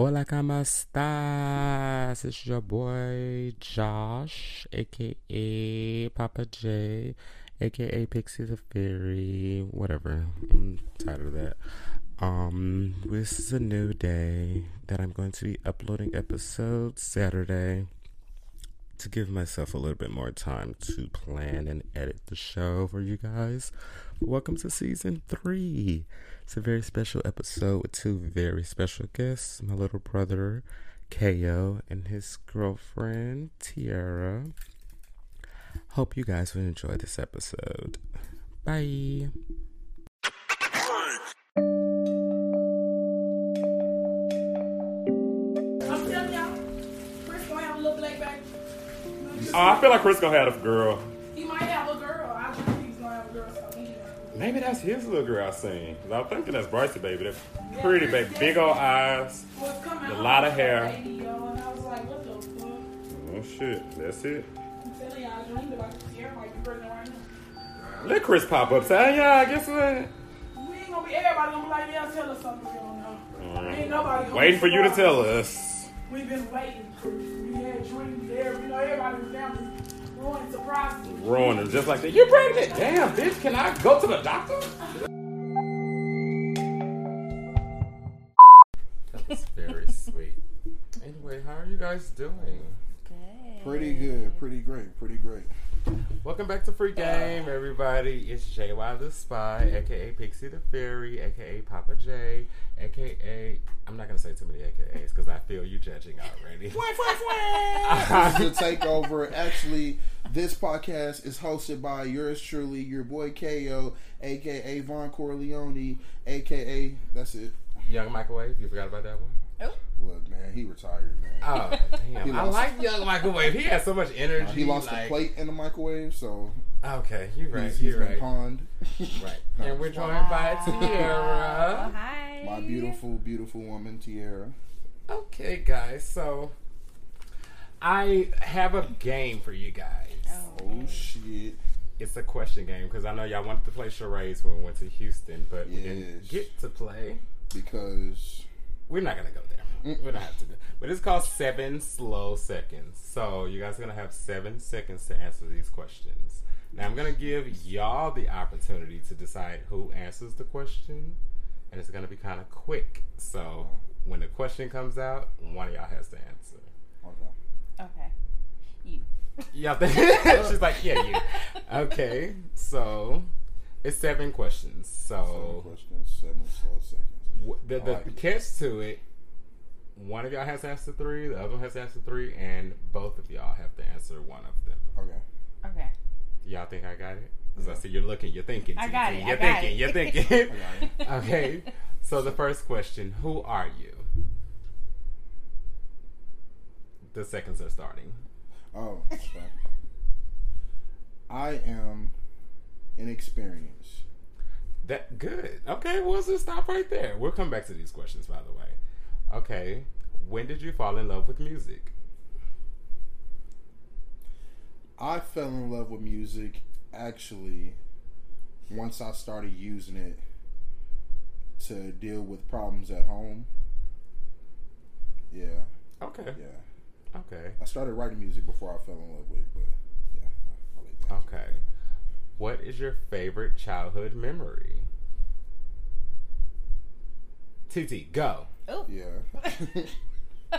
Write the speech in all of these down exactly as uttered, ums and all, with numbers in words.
Hola, ¿cómo estás? It's your boy Josh, aka Papa J, aka Pixie the Fairy, whatever. I'm tired of that. Um, this is a new day that I'm going to be uploading episodes Saturday to give myself a little bit more time to plan and edit the show for you guys. Welcome to season three. It's a very special episode with two very special guests, my little brother, K O, and his girlfriend, Tierra. Hope you guys will enjoy this episode. Bye. Oh, I feel like Chris gonna have a girl. He might have a girl. I think he's gonna have a girl. So maybe that's his little girl I seen. I'm thinking that's Bryce's baby. That's yeah, pretty baby. Big old eyes. Well, a lot of hair. Baby, yo, and I was like, what the fuck? Oh, shit. That's it. I'm telling y'all, I dreamed about everybody pregnant right now. Let Chris pop up. Tell y'all, guess what? We ain't gonna be everybody gonna be like, yeah, tell us something. We don't know. Mm. Ain't nobody waiting for you to tell us. We've been waiting, Chris. Dreams there, you know, everybody's family ruined surprises. Ruined them just like that. You're pregnant, damn bitch. Can I go to the doctor? That was very sweet. Anyway, how are you guys doing? Good. Pretty good. Pretty great. Pretty great. Welcome back to Free Game, everybody. It's J Y the Spy, aka Pixie the Fairy, aka Papa J, aka I'm not gonna say too many A K As because I feel you judging already. What? What? What? The takeover. Actually, this podcast is hosted by yours truly, your boy K O, aka Von Corleone, aka that's it. Young Microwave. You forgot about that one. Oh. Look, man, he retired, man. Oh, damn. I like Young Microwave. He has so much energy. Uh, he lost like... a plate in the microwave, so... Okay, you're right, he's, you're he's right. Pond. Right. No, and we're joined wow. by Tierra. Oh, hi. My beautiful, beautiful woman, Tierra. Okay, guys, so... I have a game for you guys. Oh, shit. It's a question game, because I know y'all wanted to play charades when we went to Houston, but yes. we didn't get to play. Because... We're not going to go there. We don't have to do it. But it's called seven slow seconds. So you guys are going to have seven seconds to answer these questions. Now I'm going to give y'all the opportunity to decide who answers the question. And it's going to be kind of quick. So when the question comes out, one of y'all has to answer. Okay. Okay. You. Yeah. She's like, yeah, you. Okay. So it's seven questions. So seven questions, seven slow seconds. The, the, the catch to it, one of y'all has to answer three, the other one has to answer three, and both of y'all have to answer one of them. Okay. Okay. Y'all think I got it? Because I see you're looking, you're thinking. I got it. You're thinking, you're thinking. Okay. So the first question, who are you? The seconds are starting. Oh. Okay. I am inexperienced. That good. Okay, well, so stop right there. We'll come back to these questions, by the way. Okay, when did you fall in love with music? I fell in love with music, actually, once I started using it to deal with problems at home. Yeah. Okay. Yeah. Okay. I started writing music before I fell in love with it, but yeah, I'll leave that. Okay. What is your favorite childhood memory? T T, go. Oh. Yeah. uh,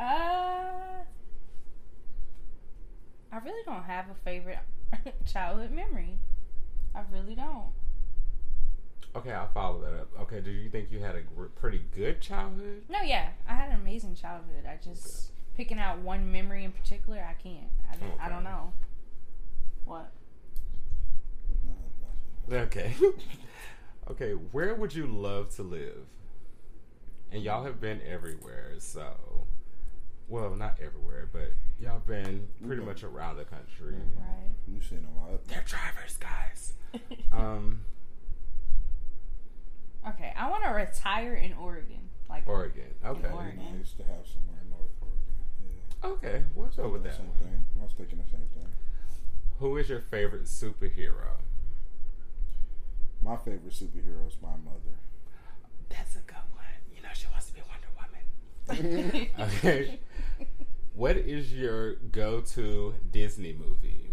I really don't have a favorite childhood memory. I really don't. Okay, I'll follow that up. Okay, do you think you had a pretty good childhood? No, yeah. I had an amazing childhood. I just, okay. picking out one memory in particular, I can't. I, okay. I don't know. What? Okay. Okay, where would you love to live? And y'all have been everywhere, so... Well, not everywhere, but y'all been pretty much around the country. Right. We've seen a lot. They're drivers, guys. um. Okay, I want to retire in Oregon. Like Oregon, okay. Oregon. I used to have somewhere in North Oregon. Yeah. Okay, what's up with that one? Thing. I was thinking the same thing. Who is your favorite superhero? My favorite superhero is my mother. That's a good one. You know, she wants to be Wonder Woman. Okay. What is your go-to Disney movie?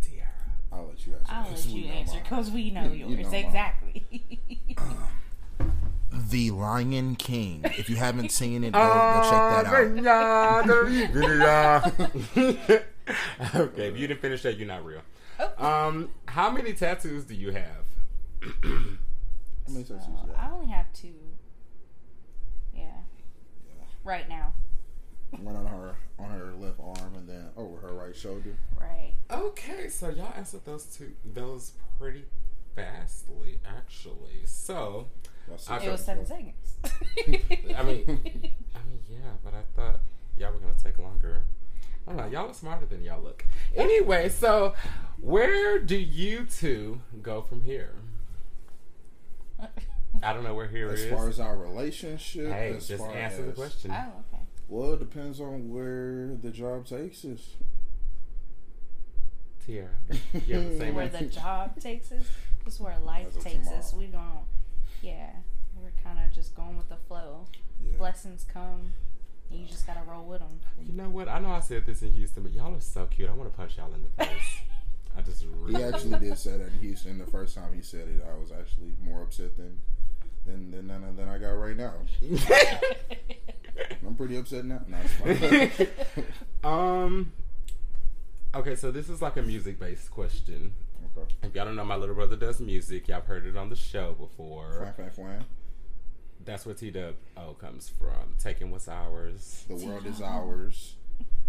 Tierra. I'll let you answer. I'll let you answer because we know yours. You know exactly. um, The Lion King. If you haven't seen it, go, go check that out. Okay, if you didn't finish that, you're not real. Um, how many tattoos do you have? How many tattoos do you have? I only have two. Yeah. yeah. Right now. One on her on her left arm and then over her right shoulder. Right. Okay, so y'all answered those two those pretty fastly, actually. So I it was seven well, seconds. I mean, I mean, yeah, but I thought y'all were gonna take longer. I don't know, y'all are smarter than y'all look. Anyway, so where do you two go from here? I don't know where here as is. As far as our relationship, hey, as just far answer as, the question. Oh, okay. Well, it depends on where the job takes us. Tierra, you have the same where the job takes us. It's where life That's takes us. We don't. Yeah, we're kind of just going with the flow. Yeah. Blessings come, and you just gotta roll with them. You know what? I know I said this in Houston, but y'all are so cute. I want to punch y'all in the face. I just really he actually did say that in Houston. The first time he said it, I was actually more upset than than than than, than I got right now. I'm pretty upset now. No, it's fine. um. Okay, so this is like a music-based question. Okay. If y'all don't know, my little brother does music. Y'all have heard it on the show before. Flan, flan, flan. That's where T W O comes from. Taking what's ours. The world is ours.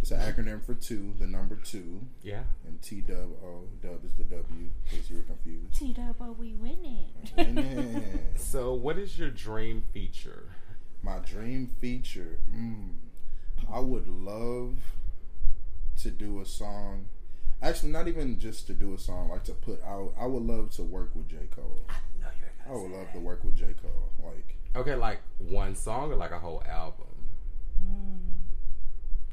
It's an acronym for two, the number two. Yeah. And T W O, dub is the W, because you were confused. T W O, we winning. Winning. So what is your dream feature? My dream feature? Mm, I would love to do a song. Actually, not even just to do a song, like to put out. I would love to work with J. Cole. I know you're gonna I would say love that. to work with J. Cole. Like okay, like one song or like a whole album?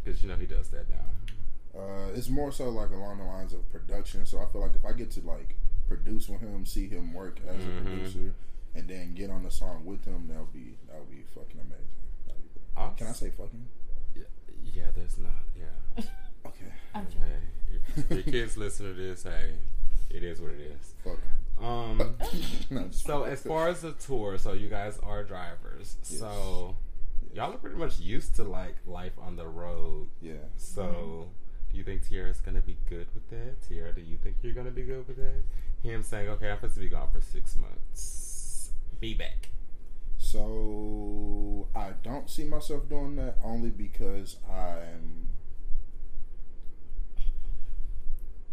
Because mm. you know he does that now. Uh, it's more so like along the lines of production. So I feel like if I get to like produce with him, see him work as mm-hmm. a producer, and then get on the song with him, that'll be that'll be fucking amazing. That'll be awesome. Can I say fucking? Yeah, yeah. There's not. Yeah. Okay. I'm joking. Hey, if your kids listen to this, hey, it is what it is. Fuck. Um, no, so as far as the tour, so you guys are drivers. Yes. So y'all are pretty much used to like life on the road. Yeah. So mm-hmm. do you think Tierra's gonna be good with that? Tierra, do you think you're gonna be good with that? Him saying, okay, I'm supposed to be gone for six months. Be back. So I don't see myself doing that only because I'm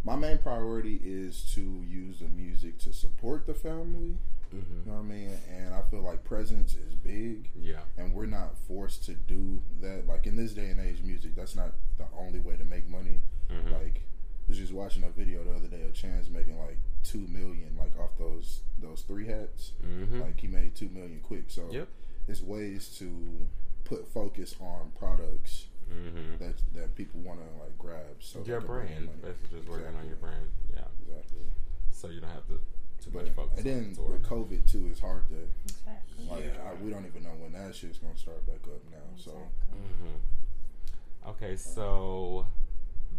my main priority is to use the music to support the family. Mm-hmm. You know what I mean? And I feel like presence is big. Yeah. And we're not forced to do that. Like, in this day and age, music, that's not the only way to make money. Mm-hmm. Like, I was just watching a video the other day of Chance making, like, two million, like, off those those three hats. Mm-hmm. Like, he made two million quick. So, yep. It's ways to put focus on products. Mm-hmm. That that people want to like grab. So your brand, basically just exactly. working on your brand. Yeah, exactly. So you don't have to too much focus. And then on with COVID too, it's hard to. Exactly. Like, yeah. I, we don't even know when that shit's gonna start back up now. Exactly. So. Mm-hmm. Okay, so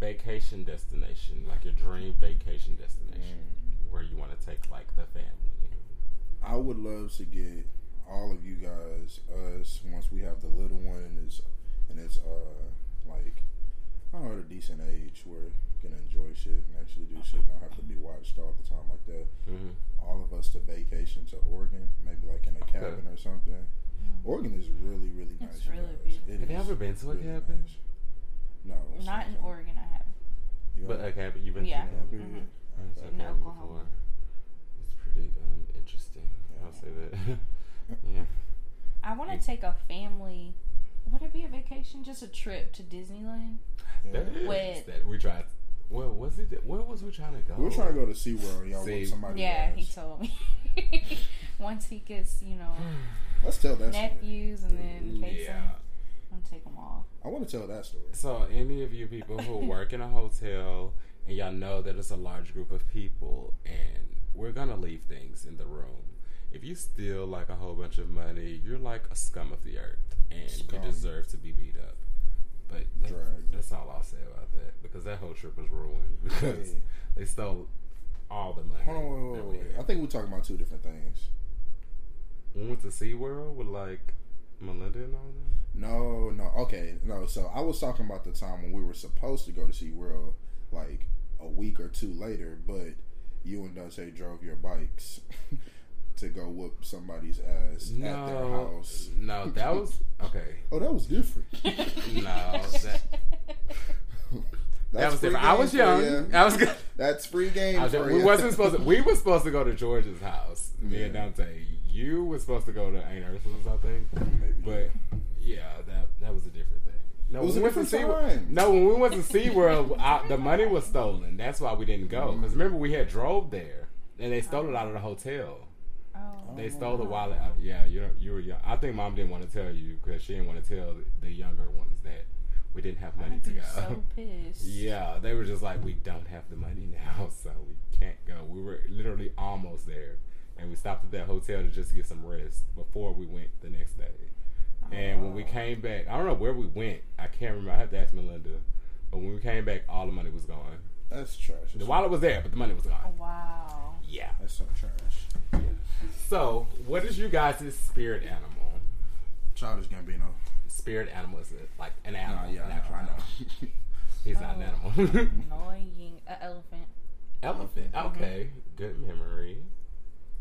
vacation destination, like your dream vacation destination, mm-hmm. where you want to take like the family. I would love to get all of you guys, us, once we have the little one and it's. And it's, uh, like, I don't know, at a decent age where you can enjoy shit and actually do shit and don't have to be watched all the time like that. Mm-hmm. All of us to vacation to Oregon, maybe, like, in a cabin okay. or something. Mm-hmm. Oregon is really, really nice. It's really beautiful. It have you ever been to a really cabin? Nice. No. Not in Oregon, I haven't. You but a cabin, you've been yeah. to a cabin? Mm-hmm. Yeah. In Oklahoma. Before. It's pretty um, interesting. Yeah. I'll say that. yeah. I want to take a family... Would it be a vacation? Just a trip to Disneyland? Yeah. That with that we tried. Well, was it? Where was we trying to go? We were trying to go to SeaWorld. Y'all See, want somebody? Yeah, he told me. Once he gets, you know, let's tell that nephews story. And then Kaysen. Yeah. I'm gonna take them all. I want to tell that story. So, any of you people who work in a hotel and y'all know that it's a large group of people, and we're gonna leave things in the room. if you steal like a whole bunch of money, you're like a scum of the earth, and scum. You deserve to be beat up. But that's, that's all I'll say about that, because that whole trip was ruined because yeah. they stole all the money. Hold on, wait, wait, wait. I think we're talking about two different things. We went to SeaWorld with like Melinda and all that. No, no, okay, no. So I was talking about the time when we were supposed to go to SeaWorld, like a week or two later, but you and Dante drove your bikes to go whoop somebody's ass no, at their house. No, that was okay. Oh, that was different. no, that that was different. I was young. You. I was good. That's free game. Was, for we you. wasn't supposed to. We were supposed to go to George's house. Me yeah. and Dante. You were supposed to go to Aunt Ursula's, I think. Maybe. But yeah, that that was a different thing. No, it was when we went to SeaWorld, no, when we went to SeaWorld, I, the money was stolen. That's why we didn't go. Because remember, we had drove there, and they stole it out of the hotel. Oh. They stole the wallet. Out. Yeah, you you were young. I think Mom didn't want to tell you because she didn't want to tell the younger ones that we didn't have money I'd to be go. So pissed. Yeah, they were just like, we don't have the money now, so we can't go. We were literally almost there, and we stopped at that hotel to just get some rest before we went the next day. And when we came back, I don't know where we went. I can't remember. I had to ask Melinda. But when we came back, all the money was gone. That's trash. That's the wallet was there, but the money was gone. Wow. Yeah. That's so trash. Yeah. So, what is you guys' spirit animal? Childish Gambino. Spirit animal is it? Like an animal. Nah, yeah, an I know. I know. He's so not an animal. Annoying. An elephant. Elephant. Okay. Mm-hmm. Good memory.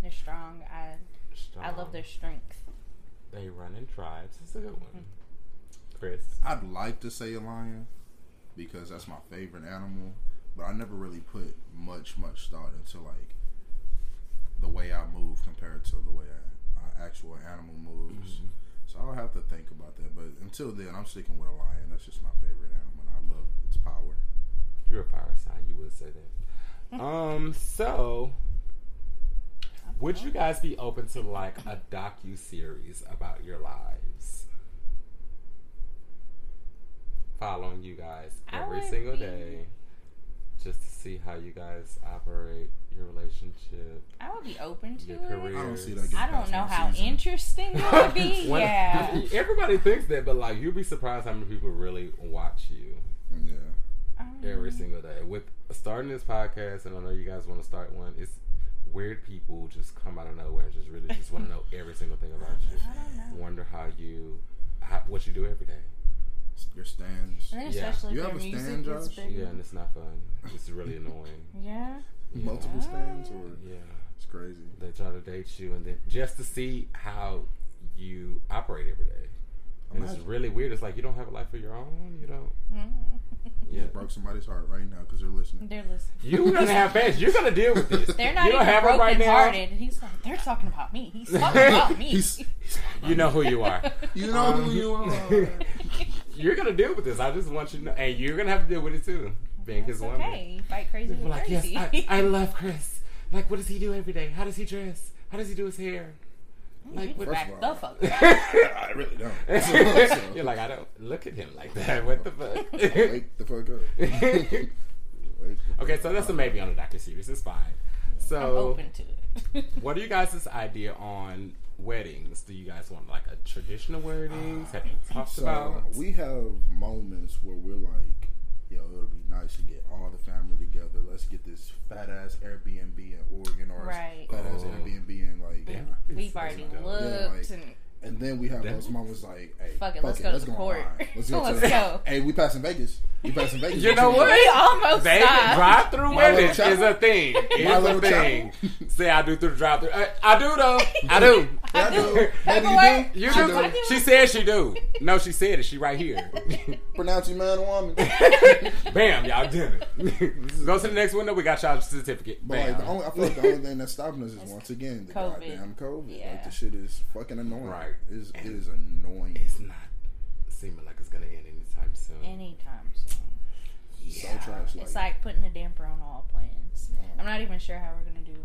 They're strong. I, strong. I love their strength. They run in tribes. It's a good one. Chris? I'd like to say a lion because that's my favorite animal, but I never really put much, much thought into like the way I move compared to the way I, I actual animal moves. Mm-hmm. So I'll have to think about that. But until then, I'm sticking with a lion. That's just my favorite animal, and I love its power. You're a power sign. You would say that. um. So... Would you guys be open to like a docu-series about your lives? Following you guys every single day. Just to see how you guys operate your relationship. I would be open to it. Careers. I don't see that. I don't know how season. Interesting it would be. when, yeah. Everybody thinks that, but like you'd be surprised how many people really watch you. Yeah. Um, every single day. With starting this podcast, and I know you guys want to start one, it's weird people just come out of nowhere and just really just want to know every single thing about you. I don't know. Wonder how you, how, what you do every day. Your stands. And yeah. Especially you have a stand, Josh? Yeah, and it's not fun. It's really annoying. Yeah. yeah. Multiple stands? Or yeah. It's crazy. They try to date you and then just to see how you operate every day. And Imagine. It's really weird. It's like you don't have a life of your own. You don't. Mm-hmm. Yeah, you broke somebody's heart right now because they're listening. They're listening. You're gonna have fans. You're gonna deal with this. They're not you don't even have broken right now. Hearted. And he's like, they're talking about me. He's talking about me. he's, he's talking about you know who you are. You know um, who you are. You're gonna deal with this. I just want you to know, and you're gonna have to deal with it too. Being his woman. Okay, you fight crazy. With like, crazy. Yes, I, I love Chris. Like, what does he do every day? How does he dress? How does he do his hair? Like, what back the fuck? I really don't. You're like, I don't look at him like that. What the fuck? Wake the fuck up. the okay, fuck so that's up. A maybe on a docuseries. It's fine. So, I'm open to it. What are you guys' idea on weddings? Do you guys want like a traditional weddings? Uh, have you talked so about? We have moments where we're like, yo, it'll be nice to get all the family together. Let's get this fat ass Airbnb in Oregon or right. fat ass oh. Airbnb in like. Yeah. You know, we've already looked and, like, and. And then we have those moments like, hey, fuck it, fuck let's, it go let's go to court. Let's go. Let's to go. Hey, we passing Vegas. We passing Vegas. You know what? We almost drive through weddings is a thing. It's a thing. Say I do through drive through. I, I do though. I do. I do. I do. You do. You do. do. She said she do. No, she said it. She right here. Pronounce you man or woman. Bam, y'all did it. Go to the next window. We got y'all certificate. But like, the only, I feel like the only thing that's stopping us is once again the COVID. Goddamn COVID. Yeah. Like the shit is fucking annoying. Right. It is, it is annoying. It's not seeming like it's gonna end anytime soon. Anytime soon. Yeah. So trash, like, it's like putting a damper on all plans. Yeah. I'm not even sure how we're gonna do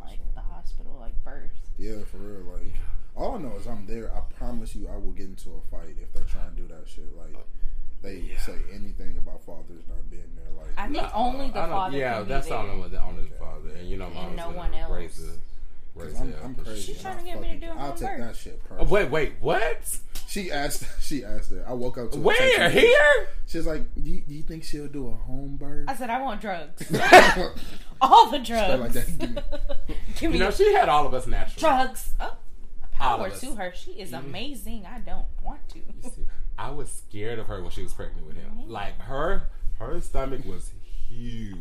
like the hospital, like birth. Yeah, for real. Like yeah. all I know is I'm there. I promise you, I will get into a fight if they try and do that shit. Like they yeah. say anything about fathers not being there. Like I think no, only the I father. Yeah, can that's be all there. I'm with. Only the father, and you know, and no one else. Raises. Raise I'm, I'm crazy. She's trying to get me to do it. I'll take that shit personally. Oh, wait, wait, what? She asked. She asked that. I woke up to where her here. She's like, do you, do you think she'll do a home birth? I said, I want drugs. All the drugs. Like that. Give me. Give me you know, she had all of us naturally. Drugs. Oh, power to her. She is amazing. I don't want to. You see, I was scared of her when she was pregnant with him. Mm-hmm. Like her, her stomach was huge.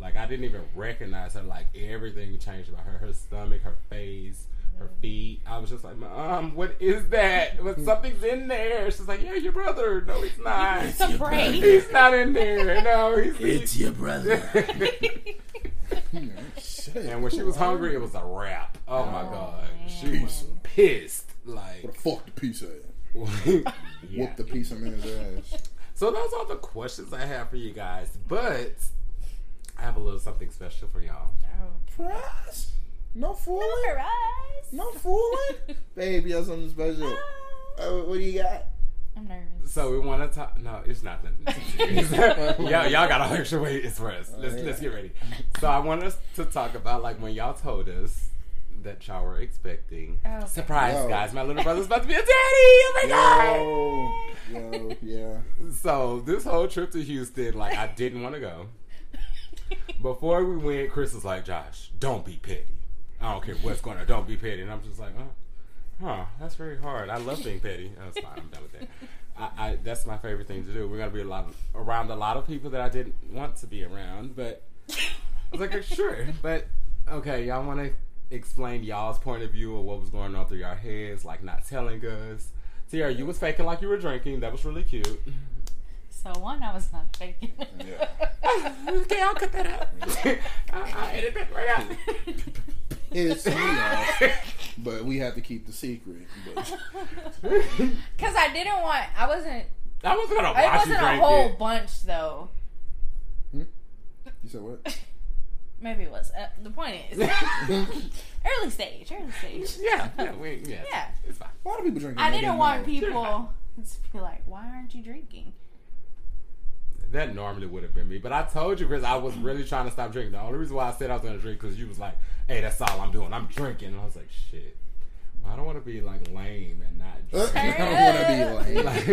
Like I didn't even recognize her. Like everything changed about her. Her stomach, her face, her feet. I was just like, Mom, what is that? What, something's in there. She's like, yeah, your brother. No, he's not. It's a brain. He's not in there. No, he's it's he's, your brother. And when she was hungry, it was a wrap. Oh, oh my God. Man. She was pissed. Like, what the fuck the piece of it? Yeah. Whoop the piece of man's ass. So those are the questions I have for you guys. But I have a little something special for y'all. Surprise! No fooling. No fooling. Baby, that's something special. Oh. Uh, what do you got? I'm nervous. So we want to talk. No, it's not nothing serious. y'all, y'all got all extra weight. It's for us. Let's, oh, yeah. let's get ready. So I want us to talk about like when y'all told us that y'all were expecting. Oh, okay. Surprise, yo. Guys. My little brother's about to be a daddy. Oh, my yo. God. Yo, yeah. So this whole trip to Houston, like I didn't want to go. Before we went, Chris was like, Josh, don't be petty. I don't care what's going on. Don't be petty. And I'm just like, oh, huh, that's very hard. I love being petty. That's fine. I'm done with that. I, I, that's my favorite thing to do. We're going to be a lot of, around a lot of people that I didn't want to be around. But I was like, sure. But, okay, y'all want to explain y'all's point of view of what was going on through your heads, like not telling us. Tierra, you was faking like you were drinking. That was really cute. So, one, I was not faking. Yeah. Okay, I'll cut that out. I'll edit that right out. It's real, but we have to keep the secret. Because I didn't want, I wasn't, I wasn't going to watch it. It wasn't a whole it. bunch, though. Hmm? You said what? Maybe it was. Uh, the point is, early stage, early stage. Yeah, yeah, we, yeah, yeah. It's fine. Why do people drink? I didn't want know? people to be like, why aren't you drinking? That normally would have been me. But I told you, Chris, I was really trying to stop drinking. The only reason why I said I was going to drink because you was like, hey, that's all I'm doing. I'm drinking. And I was like, shit. I don't want to be, like, lame and not drink. I don't want to be lame. Like,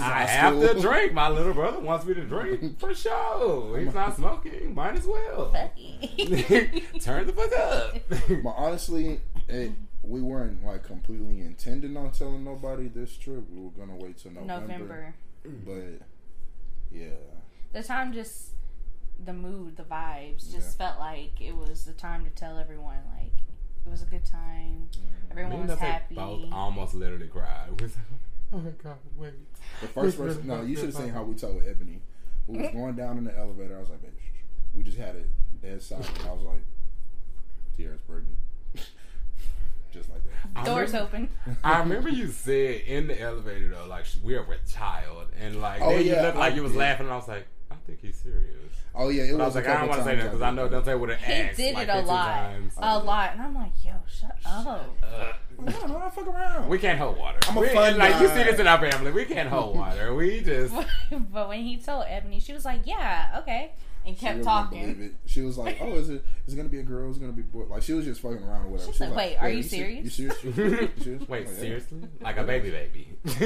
I have school. to drink. My little brother wants me to drink. For sure. He's not smoking. Might as well. Turn the fuck up. But honestly, it, we weren't, like, completely intending on telling nobody this trip. We were going to wait till November. November. But... yeah. The time just, the mood, the vibes, just yeah. felt like it was the time to tell everyone, like, it was a good time. Mm-hmm. Everyone Melinda was happy. Both almost literally cried. Oh, my God, wait. The first person, no, you should have seen how we told Ebony. We was going down in the elevator. I was like, baby, we just had it dead silent. I was like, Tierra's pregnant. Just like that. Doors I remember, open. I remember you said in the elevator though, like we are with child, and like oh, then yeah, you looked like I, you was yeah. laughing, and I but I was like, I think he's serious. Oh yeah, it was. I was like, I don't want to say that because I know Dante would have asked. He did like, it a lot, times. a lot, and I'm like, yo, shut up. Uh, no, no, don't fuck around. We can't hold water. I'm a we, fun like guy. You see this in our family. We can't hold water. We just. But when he told Ebony, she was like, yeah, okay. And kept she talking. It. She was like, "Oh, is it? Is it gonna be a girl? Is it gonna be boy?" Like she was just fucking around or whatever. She's she like, "Wait, like, are you, you serious? Ser- you serious? You serious? Wait, like, seriously? Yeah. Like a baby, baby? Oh, it's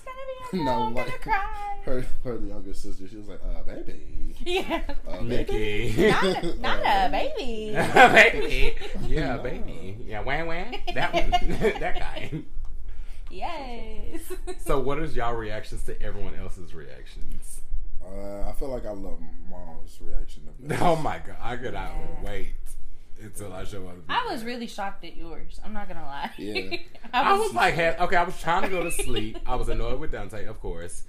gonna be a girl. No, I'm like, gonna cry." Her, her younger sister, she was like, "Uh, baby, yeah, uh, baby, not, not uh, a baby, baby, yeah, no. baby, yeah, wham, wham, that one, that guy." Yes. So, what is y'all reactions to everyone else's reactions? Uh, I feel like I love Mom's reaction to this. Oh my God, I could not yeah. wait until I show up. I was really shocked at yours. I'm not gonna lie. Yeah. I was, I was like, had, okay, I was trying to go to sleep. I was annoyed with Dante, of course.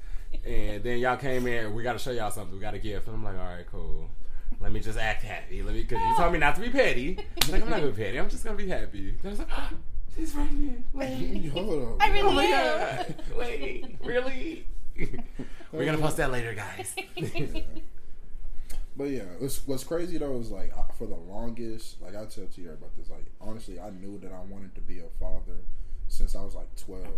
And then y'all came in. We got to show y'all something. We got a gift. And I'm like, all right, cool. Let me just act happy. Let me. Cause you told me not to be petty. I'm like, I'm not gonna be petty. I'm just gonna be happy. And I was like, oh, she's right here. Wait, hold on. I really oh my am. God. Wait, really. We're gonna post that later, guys. Yeah. But yeah, what's, what's crazy though is like I, for the longest, like I tell Tierra about this. Like honestly, I knew that I wanted to be a father since I was like twelve,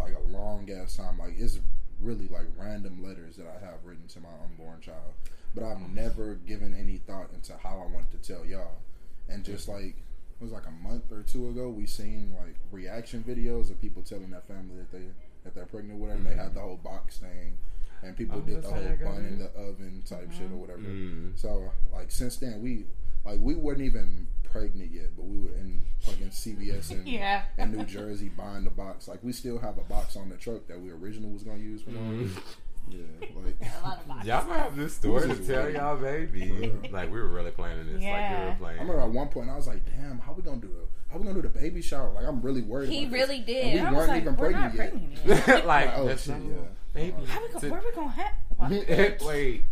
like a long ass time. Like it's really like random letters that I have written to my unborn child, but I've never given any thought into how I wanted to tell y'all, and just like it was like a month or two ago, we seen like reaction videos of people telling their family that they that they're pregnant or whatever. Mm-hmm. They had the whole box thing, and people oh, did the whole bun in the oven type mm-hmm. shit or whatever. Mm-hmm. So like since then we like we weren't even pregnant yet, but we were in fucking C V S in, yeah. in New Jersey buying the box. Like we still have a box on the truck that we originally was gonna use for mm-hmm. that. Yeah, like y'all gonna have this story to tell weird. Y'all, baby. Yeah. Like we were really planning this. Yeah. Like we were planning. I remember at one point I was like, "Damn, how we gonna do the how we gonna do the baby shower?" Like I'm really worried. He about really this. Did. And we I weren't like, even we're pregnant, pregnant yet. Yet. like, like oh that's shit, yeah. Baby, how we gonna, to, where we gonna have? Wait,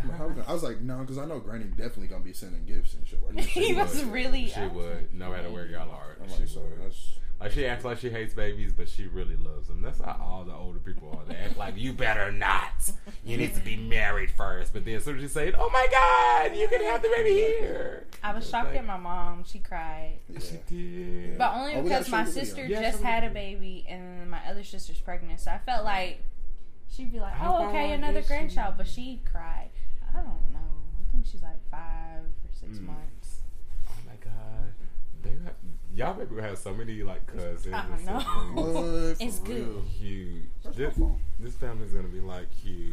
I was like, no, because I know Granny definitely gonna be sending gifts and shit. Like, he was would, really. She awesome. Would, no matter where y'all are. I'm like, so that's. Like, she acts like she hates babies, but she really loves them. That's how all the older people are. They act like, you better not. You need to be married first. But then as soon as you say it, oh, my God, you can have the baby here. I was shocked like, at my mom. She cried. Yeah. She did. But only oh, because my sister yeah, just had a baby, and my other sister's pregnant. So I felt like she'd be like, oh, okay, another grandchild. But she cried. I don't know. I think she's like five or six mm. months. Oh, my God. They got... Y'all maybe have so many like cousins. I don't know. It's good. Huge. This, this family's gonna be like huge.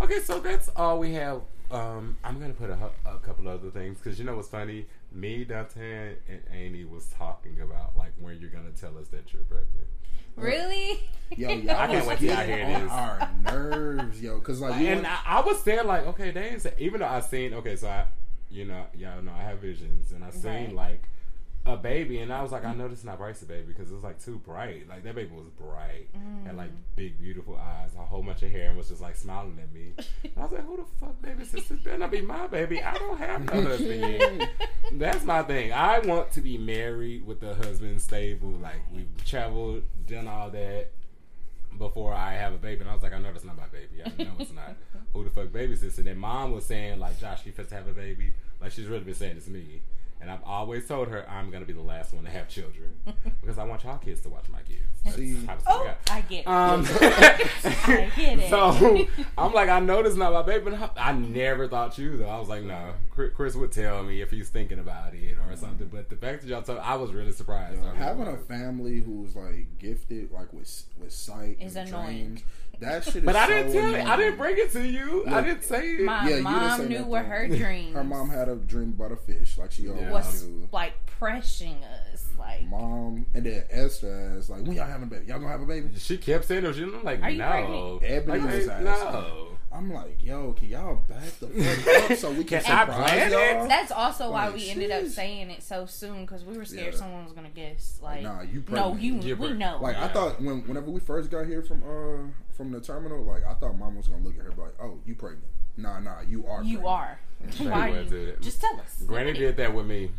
Okay, so that's all we have. Um, I'm gonna put a, a couple other things because you know what's funny? Me, Dante, and Amy was talking about like when you're gonna tell us that you're pregnant. Really? Yo, y'all I can't wait till y'all hear this. Our nerves, yo, because like and I, I was there like okay, they ain't say, even though I seen okay, so I you know y'all know I have visions and I seen right. like. A baby, and I was like, I know this is not Bryce's baby because it was like too bright. Like that baby was bright, mm. had like big, beautiful eyes, a whole bunch of hair, and was just like smiling at me. And I was like, who the fuck, baby? This better not be my baby. I don't have no husband. That's my thing. I want to be married with a husband, stable. Like we've traveled, done all that before I have a baby. And I was like, I know that's not my baby. I know it's not. Who the fuck, baby? This? And then mom was saying like, Josh, you supposed to have a baby. Like she's really been saying it's me. And I've always told her I'm gonna be the last one to have children because I want y'all kids to watch my kids. See, oh, God. I get it. Um, I get it. So I'm like, I know this is not my baby, but I never thought you though. I was like, no, Chris would tell me if he's thinking about it or something. But the fact that y'all told, I was really surprised. You know, having a family who's like gifted, like with with sight, is annoying. Dreams, that shit is but I didn't so tell annoying. It. I didn't bring it to you. Look, I didn't say it. My yeah, mom knew what her dreams. Her mom had a dream about a fish, like she always was knew. Like pressuring us, like mom. And then Esther is like, "When y'all having a baby? Y'all gonna have a baby?" She kept saying it. She was like, "Are you no." Ebony was like, "No." I'm like, "Yo, can y'all back the fuck up so we can surprise y'all?" That's also why like, we geez. ended up saying it so soon because we were scared yeah. someone was gonna guess. Like, nah, you pregnant. No, you You're we know. Like, yeah. I thought when whenever we first got here from uh. from the terminal, like I thought mom was gonna look at her like, oh, you pregnant. Nah, nah, you are you pregnant. Are. Why are you? Just tell us. Granny did that with me.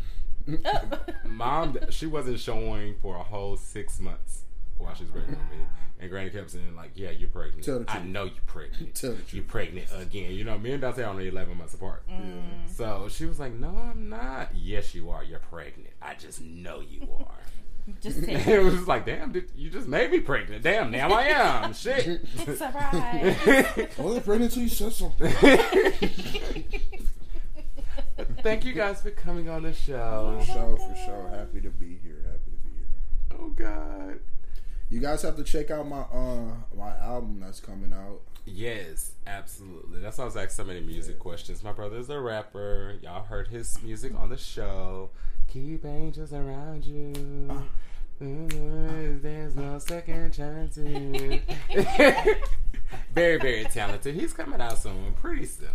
Mom, she wasn't showing for a whole six months while she was pregnant with me. And Granny kept saying like, yeah, you're pregnant. Tell the truth. I know you're pregnant. Tell the truth. You're pregnant again. You know, me and Dante are only eleven months apart. Mm. So she was like, no, I'm not. Yes, you are. You're pregnant. I just know you are. Just it was like, damn, did you just made me pregnant. Damn, now I am. Shit. Surprise. Only pregnant till you said something. Thank you guys for coming on the show. For sure, for sure. Happy to be here. Happy to be here. Oh, God. You guys have to check out my uh my album that's coming out. Yes, absolutely. That's why I was asking so many music yeah. questions. My brother's a rapper. Y'all heard his music on the show. Keep angels around you. Uh, There's no second chances. Very, very talented. He's coming out soon, pretty soon.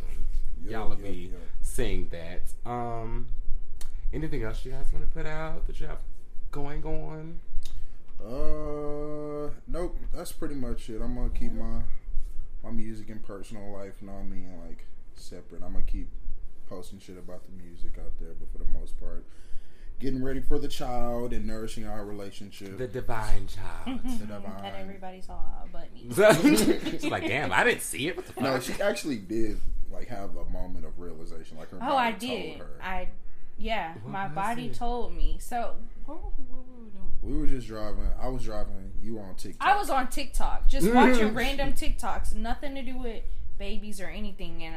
Yo, Y'all will yo, be yo. seeing that. Um, anything else you guys want to put out that you have going on? Uh, nope. That's pretty much it. I'm gonna keep my my music and personal life, you know what I mean, like separate. I'm gonna keep posting shit about the music out there, but for the most part, getting ready for the child and nourishing our relationship. The divine child. Mm-hmm. The divine. That everybody saw, but me. She's like, damn, I didn't see it. What the fuck? No, she actually did like have a moment of realization. Like her. Oh, I did. Her, I, yeah, what my body it? Told me. So what, what were we doing? We were just driving. I was driving. You were on TikTok. I was on TikTok, just watching random TikToks, nothing to do with babies or anything, and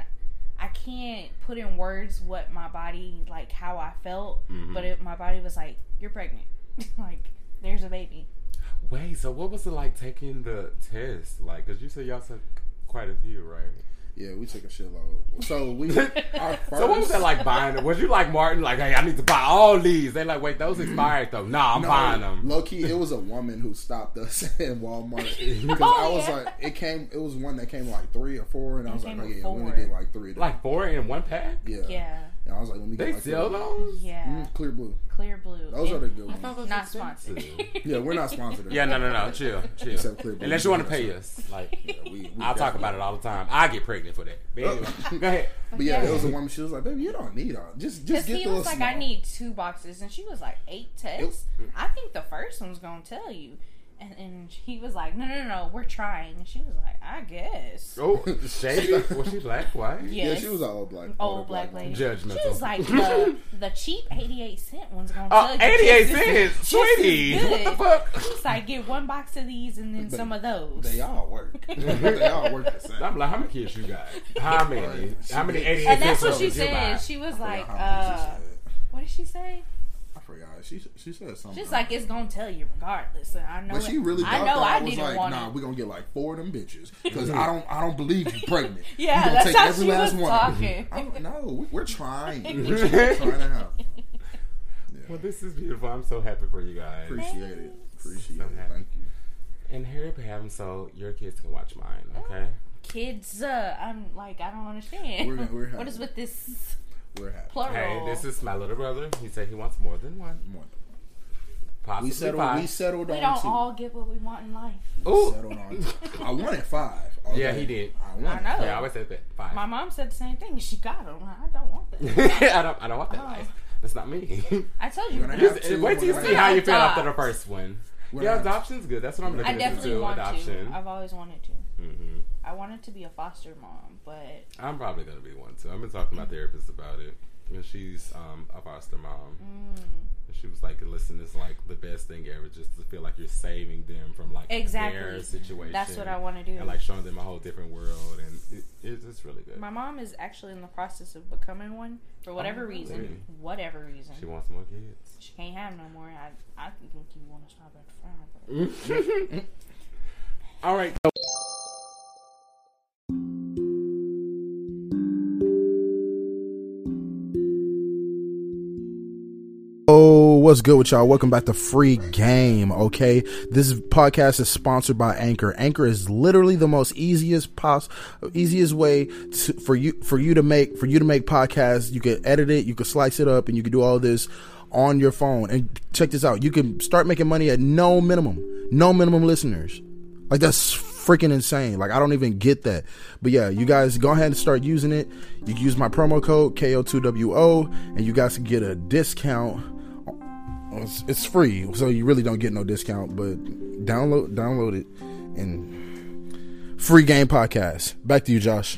I can't put in words what my body, like, how I felt, mm-hmm. but it, my body was like, you're pregnant. Like, there's a baby. Wait, so what was it like taking the test? Like, because you said y'all took quite a few, right? Yeah, we took a shitload. So we, our first... So what was that like buying them? Was you like Martin, like, hey, I need to buy all these? They like, wait, those expired though. Nah, I'm no, buying them. Low key, it was a woman who stopped us at Walmart because oh, I was yeah. like, it came, it was one that came like three or four, and I was it like, oh yeah, four. We only get like three. Like four in one pack? Yeah. Yeah. And I was like, let me get they like sell those? Yeah. Mm, Clear Blue. Clear Blue. Those and are the good ones. Not expensive. Sponsored. Yeah, we're not sponsored. Yeah, no, no, no. Chill, chill. Except Clear Blue. Unless you want to pay us. Like, yeah, we, we I'll talk about it all the time. I get pregnant for that. But anyway, go ahead. But yeah, there was a woman. She was like, baby, you don't need all. Just, just get those. He was like, small. I need two boxes. And she was like, eight tests? Yep. I think the first one's going to tell you. And, and he was like, no, no, no, we're trying. And she was like, I guess. Oh, shady. Was she black, white? Yes. Yeah, she was an old black. Old black, black lady. Judgmental. She was like, the, the cheap eighty-eight cent one's going to uh, tell you. eighty-eight cents? Sweetie. What the fuck? She's like, get one box of these and then but some of those. They all work. They all work the same. I'm like, how many kids you got? How many? How many eighty-eight cents? And that's what she said. She was like, uh, what did she say? She she said something. She's like, it's gonna tell you regardless. And I know. But it, she really I know I, I was didn't like, want nah, we're gonna get like four of them bitches because I don't I don't believe you pregnant. Yeah, you that's take how every she last was one. Talking. I don't, no, we're trying. We're trying to help. Yeah. Well, this is beautiful. I'm so happy for you guys. Appreciate Thanks. it. Appreciate so it. Happy. Thank you. And here we have them, so your kids can watch mine. Okay. Oh, kids, uh, I'm like I don't understand. We're, we're what is with this? We're happy. Plural. Hey, this is my little brother. He said he wants more than one. More than one. Possibly we settled, five. We settled on two. We don't two. all get what we want in life. We Ooh. settled on two. I wanted five. Okay. Yeah, he did. I wanted I know. Yeah, I always said that. Five. My mom said the same thing. She got them. I don't want that. I, don't, I don't want that oh. life. That's not me. I told you. Two, wait till you see how you feel after the first one. We're yeah, adoption's good. That's what I'm looking at. I definitely to want adoption. to. I've always wanted to. Mm-hmm. I wanted to be a foster mom, but I'm probably gonna be one too. I've been talking to my therapist about it, and she's um, a foster mom. Mm. And she was like, "Listen, it's like the best thing ever, just to feel like you're saving them from like exactly. their situation. That's what I want to do, and like showing them a whole different world. And it, it's really good. My mom is actually in the process of becoming one for whatever oh, reason. Really? Whatever reason, she wants more kids. She can't have no more. I I think you want to stop at the front. All right. So- What's good with y'all? Welcome back to Free Game, okay? This podcast is sponsored by Anchor. Anchor is literally the most easiest pos- easiest way to, for you for you to make for you to make podcasts. You can edit it, you can slice it up, and you can do all this on your phone. And check this out. You can start making money at no minimum. No minimum listeners. Like, that's freaking insane. Like, I don't even get that. But yeah, you guys go ahead and start using it. You can use my promo code K O two W O and you guys can get a discount. It's free, so you really don't get no discount, but download download it and Free Game podcast. Back to you, Josh.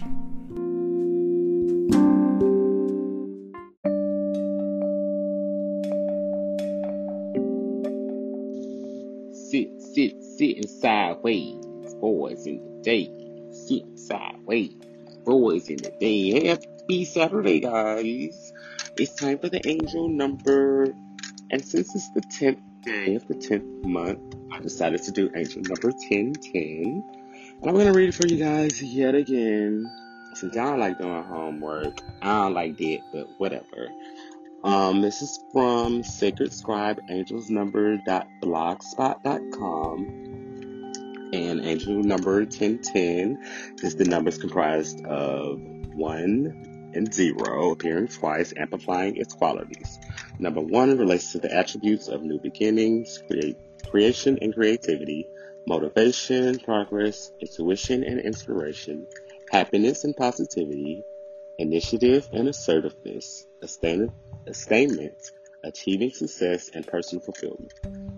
Sit, sit, sitting sideways, boys in the day. Sit sideways, boys in the day. Happy Saturday, guys. It's time for the angel number. And since it's the tenth day of the tenth month, I decided to do angel number ten ten. And I'm going to read it for you guys yet again. Since I don't like doing homework, I don't like that, but whatever. Um, this is from sacred scribe, Angels number dot blogspot dot com. And angel number ten ten is the numbers comprised of one and zero, appearing twice, amplifying its qualities. Number one relates to the attributes of new beginnings, create, creation and creativity, motivation, progress, intuition and inspiration, happiness and positivity, initiative and assertiveness, attainment, attainment, achieving success, and personal fulfillment.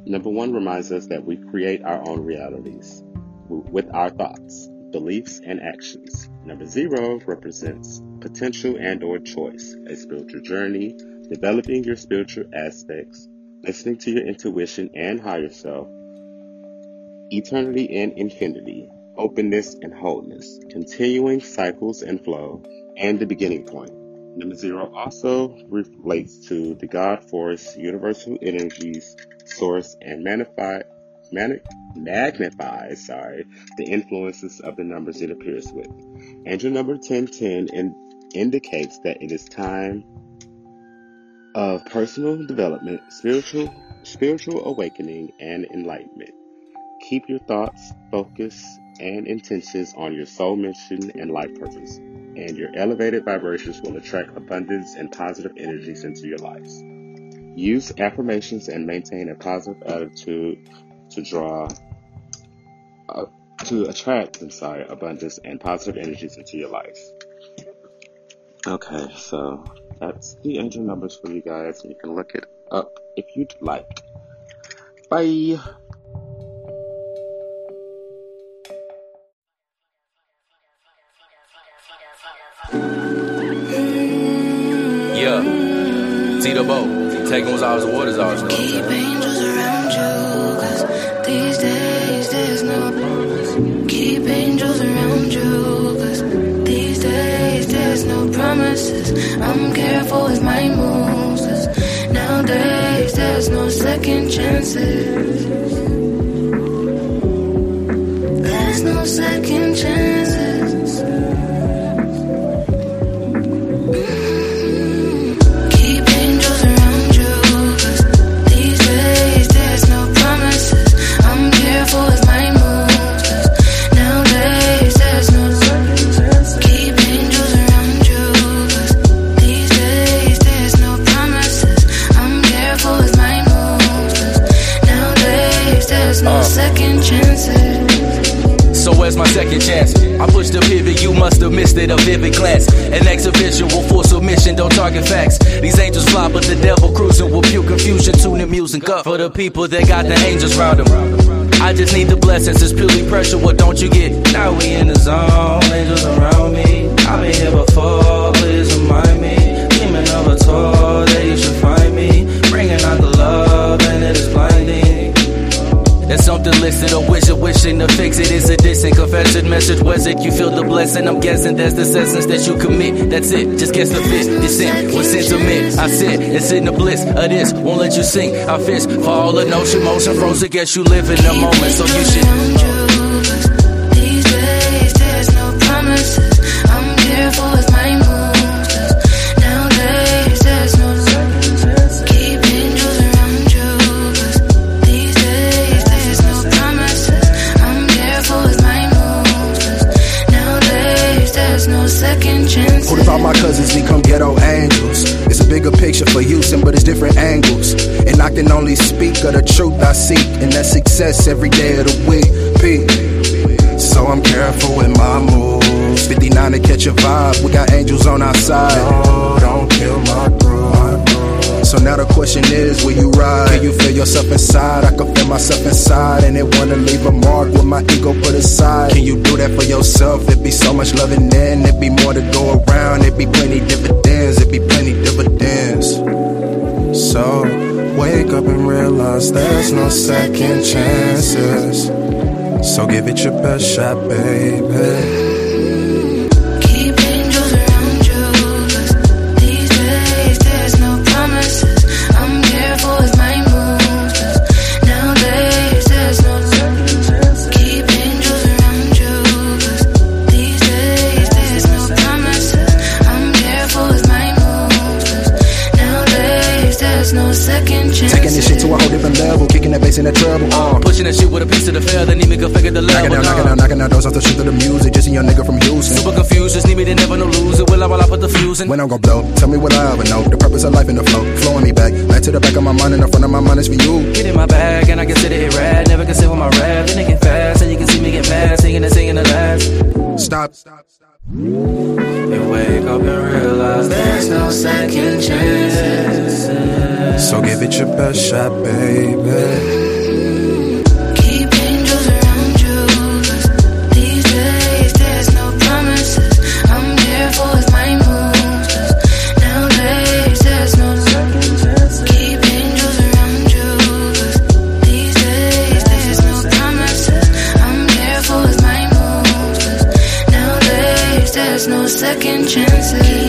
Number one reminds us that we create our own realities with our thoughts, beliefs, and actions. Number zero represents potential and or choice, a spiritual journey, developing your spiritual aspects, listening to your intuition and higher self, eternity and infinity, openness and wholeness, continuing cycles and flow, and the beginning point. Number zero also relates to the God force, universal energies, source, and magnified, mani- magnifies sorry, the influences of the numbers it appears with. Angel number ten ten in, indicates that it is time of personal development, spiritual spiritual awakening, and enlightenment. Keep your thoughts, focus, and intentions on your soul mission and life purpose, and your elevated vibrations will attract abundance and positive energies into your lives. Use affirmations and maintain a positive attitude to draw, uh, to attract, I'm sorry, abundance and positive energies into your lives. Okay, so that's the angel numbers for you guys, and you can look it up if you'd like. Bye! Yeah, Tito Bo, taking what's ours, the water's ours. Keep angels around you, cause these days there's no promise. Keep angels around you, cause these days there's no promises. I'm careful with my moves, cause nowadays there's no second chances. There's no second chances. My second chance. I pushed the pivot, you must have missed it, a vivid glance. An exhibition will force submission, don't target facts. These angels fly, but the devil cruising will pure confusion. Tune in music up for the people that got the angels round them. I just need the blessings, it's purely pressure. What don't you get? Now we in the zone, angels around me. I've been here before, please remind me. Dreaming of a tour that you should find me. Bringing out the love and it is blinding. There's something listed, a wish, a wishing to fix it. It's a distant confession message. Was it? You feel the blessing. I'm guessing that's the essence that you commit. That's it. Just guess the fit. It's in. What's intimate? I said it's in the bliss of this. Won't let you sink. I fist for all the notion, motion frozen. Guess you live in the moment, so you should. These days, there's no promises. I'm careful with my moves. What if all my cousins become ghetto angels? It's a bigger picture for Houston, but it's different angles. And I can only speak of the truth I seek, and that's success every day of the week. Peak. So I'm careful with my moves. fifty-nine to catch a vibe, we got angels on our side. No, don't kill my groove. So now the question is, will you ride? Can you feel yourself inside? I can feel myself inside, and it wanna leave a mark with my ego put aside. Can you do that for yourself? It'd be so much loving, then it'd be more to go around. It'd be plenty dividends, it'd be plenty dividends. So wake up and realize there's no second chances. So give it your best shot, baby. In the trouble, uh, pushing that shit with a piece of the fair, then need me to figure the level. Knocking down, knocking down, knocking down doors off the shit of the music. Just in your nigga from Houston. Super confused, just need me to never no lose it. Will I, will I put the fuse in? When I'm gon' blow, tell me what I ever know. The purpose of life in the flow, flowing me back, back to the back of my mind and the front of my mind is for you. Get in my bag and I consider it rad. Never consider my rap, then it get fast and you can see me get mad, singing and singing the last. Stop, stop, stop. And wake up and realize there's no second chances. So give it your best shot, baby. No second chances.